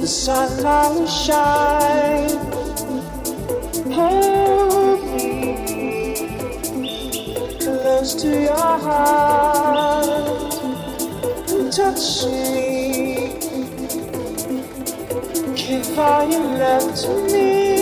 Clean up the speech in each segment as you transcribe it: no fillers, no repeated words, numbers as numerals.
The sun always shines heavy, close to your heart, touch me, give all your love to me.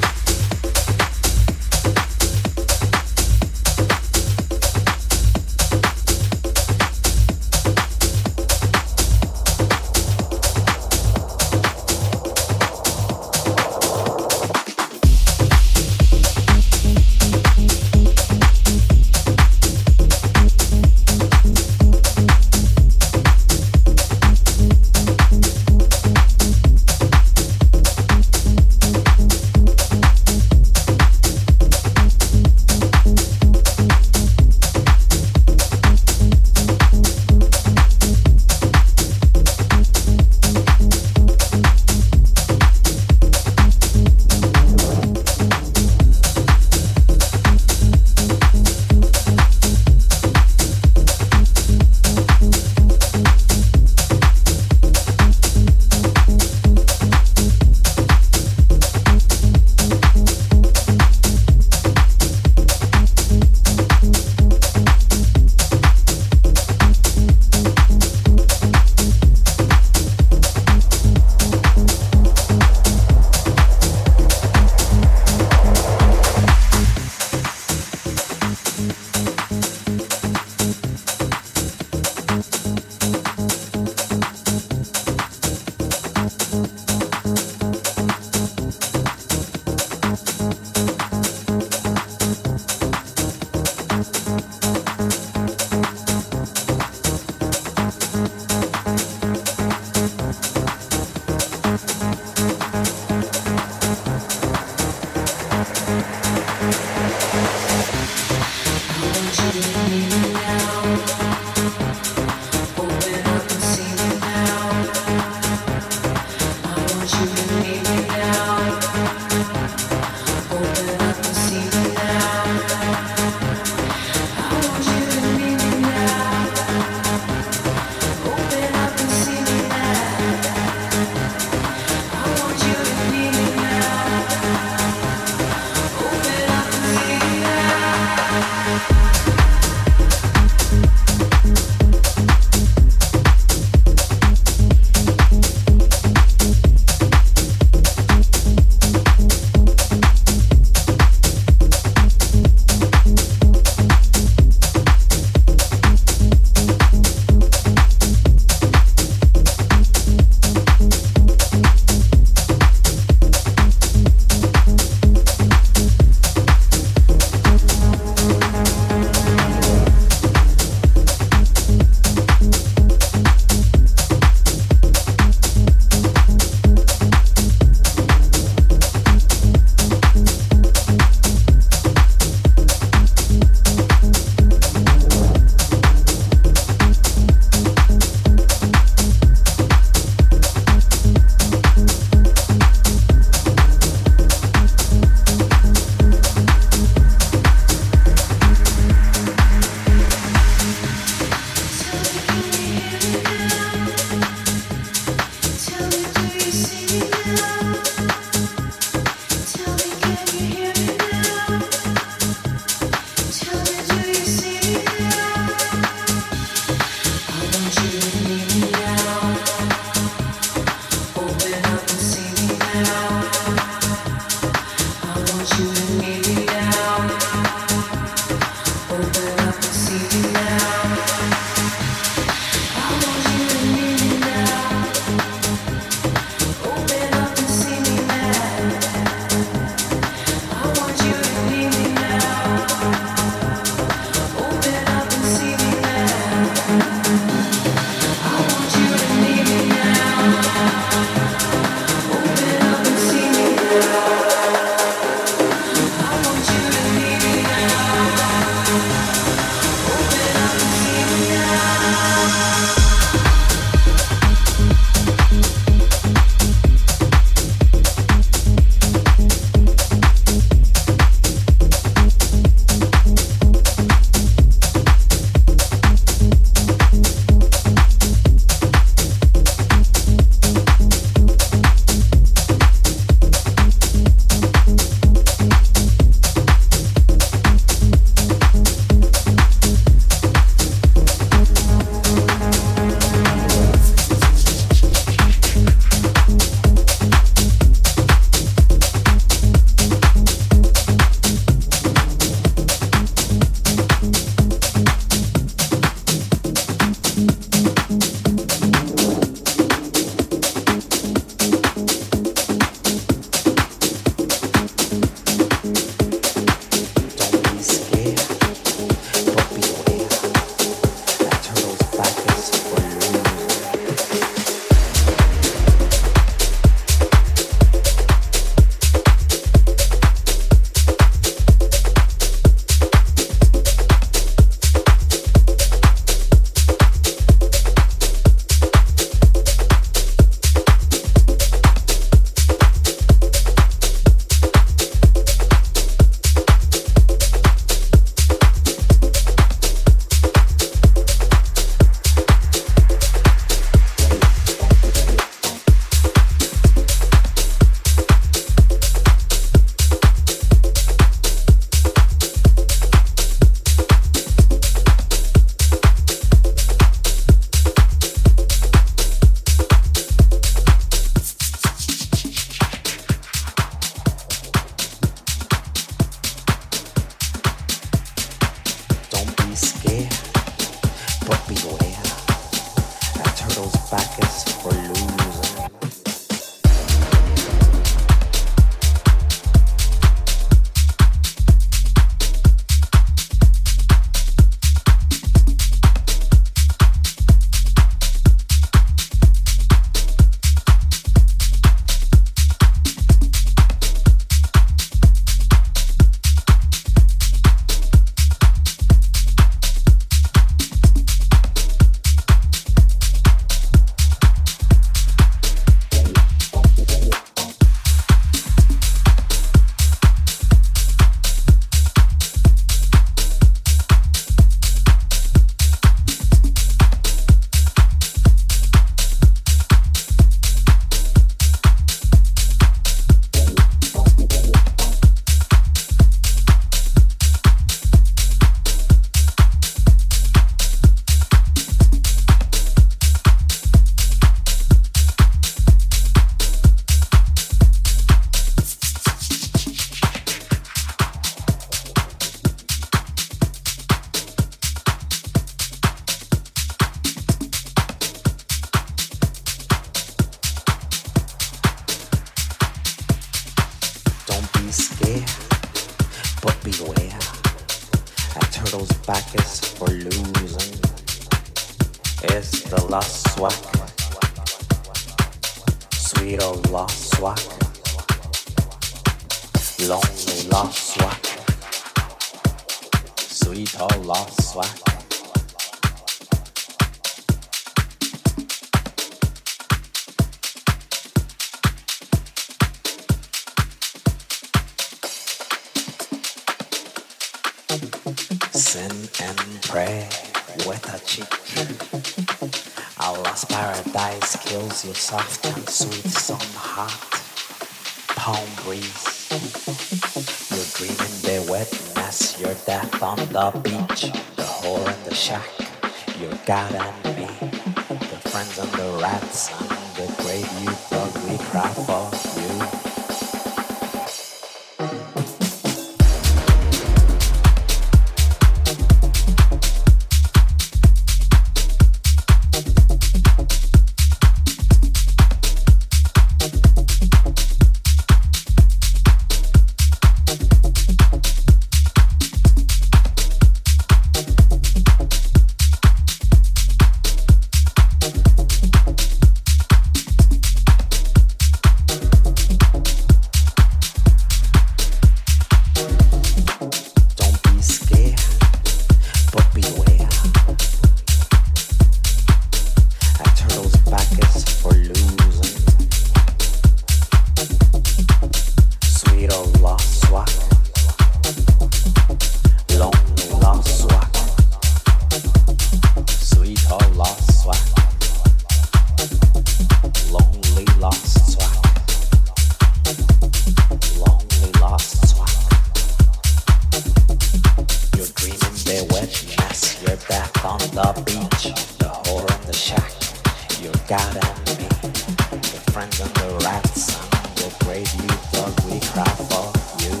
gotta be. Your friends on the rats, on the grave, you dog, we cry for you.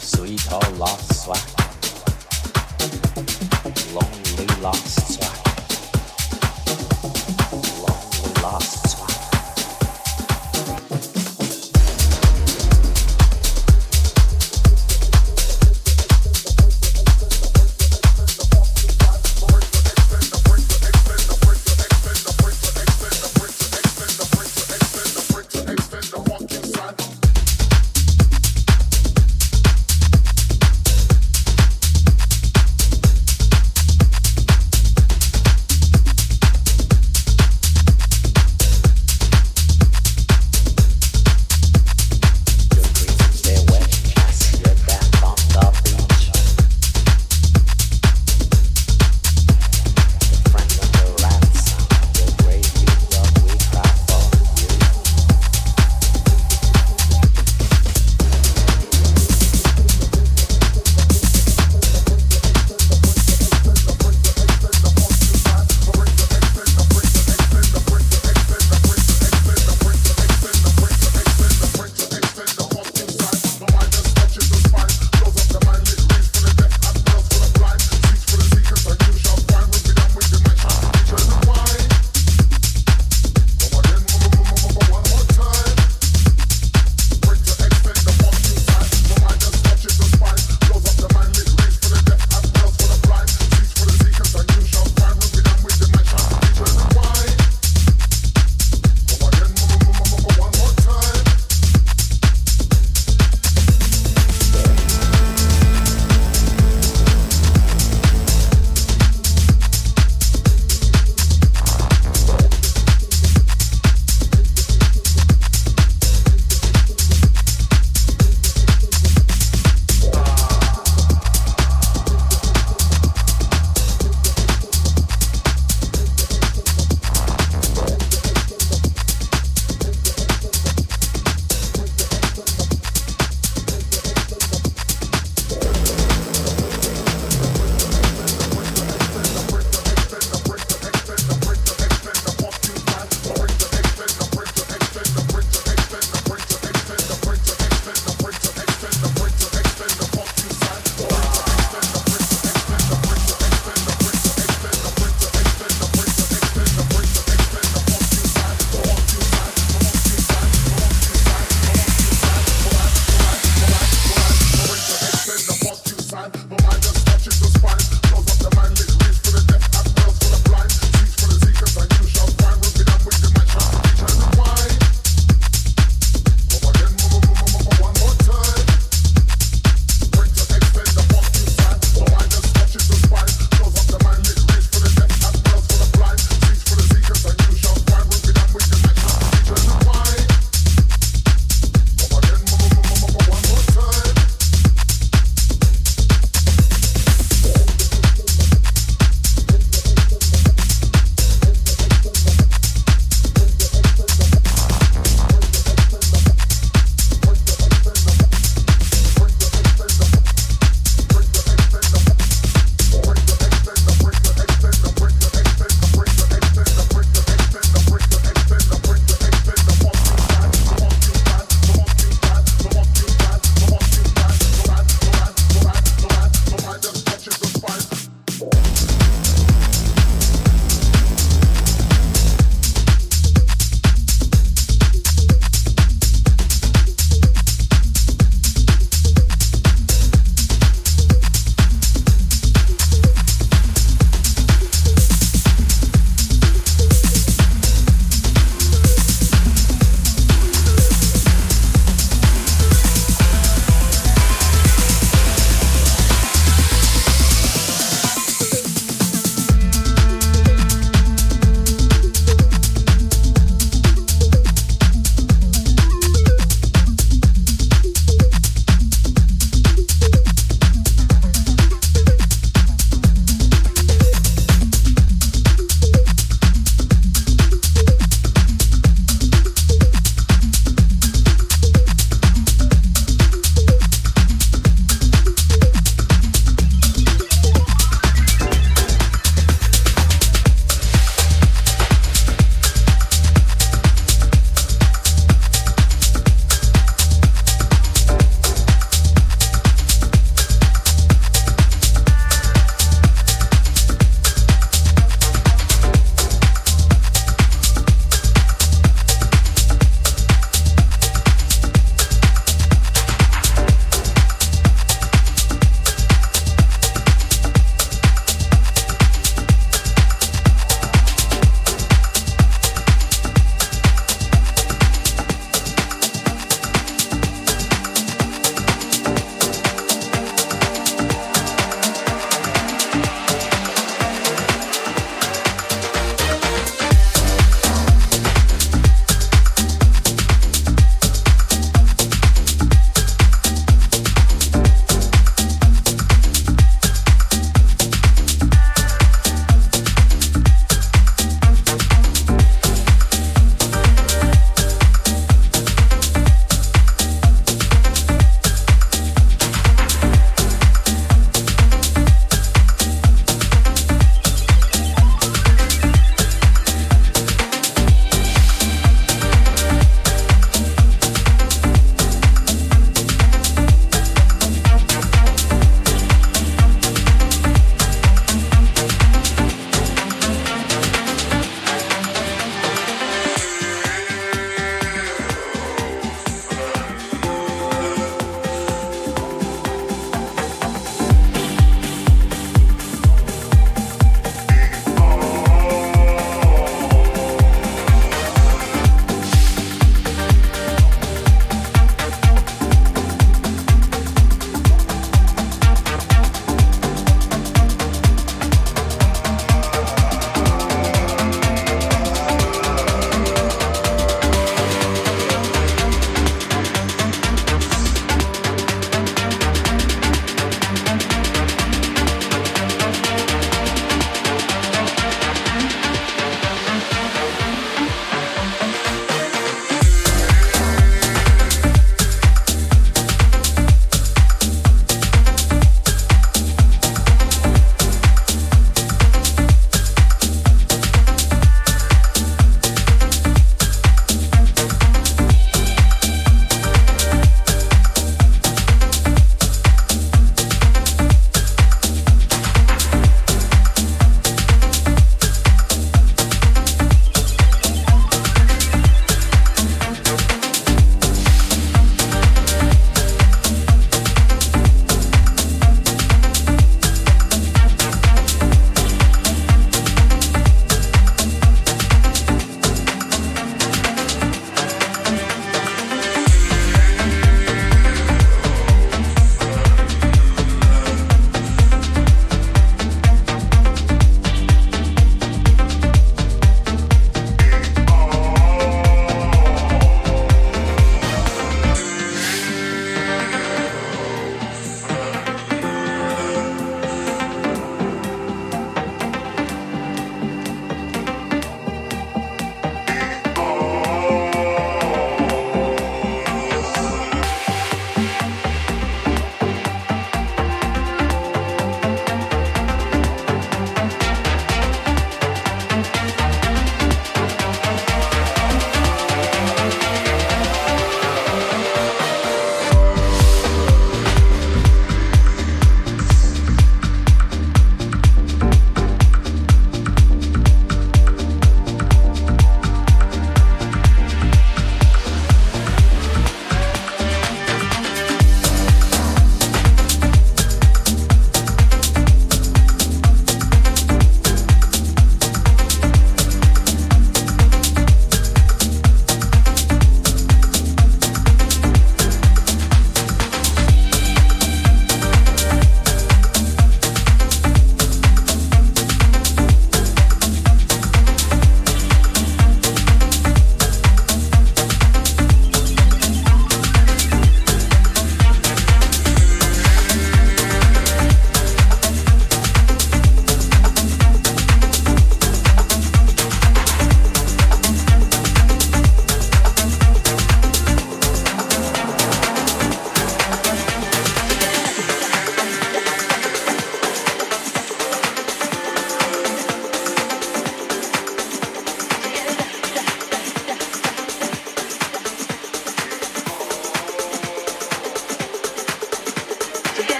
Sweet old lost swag.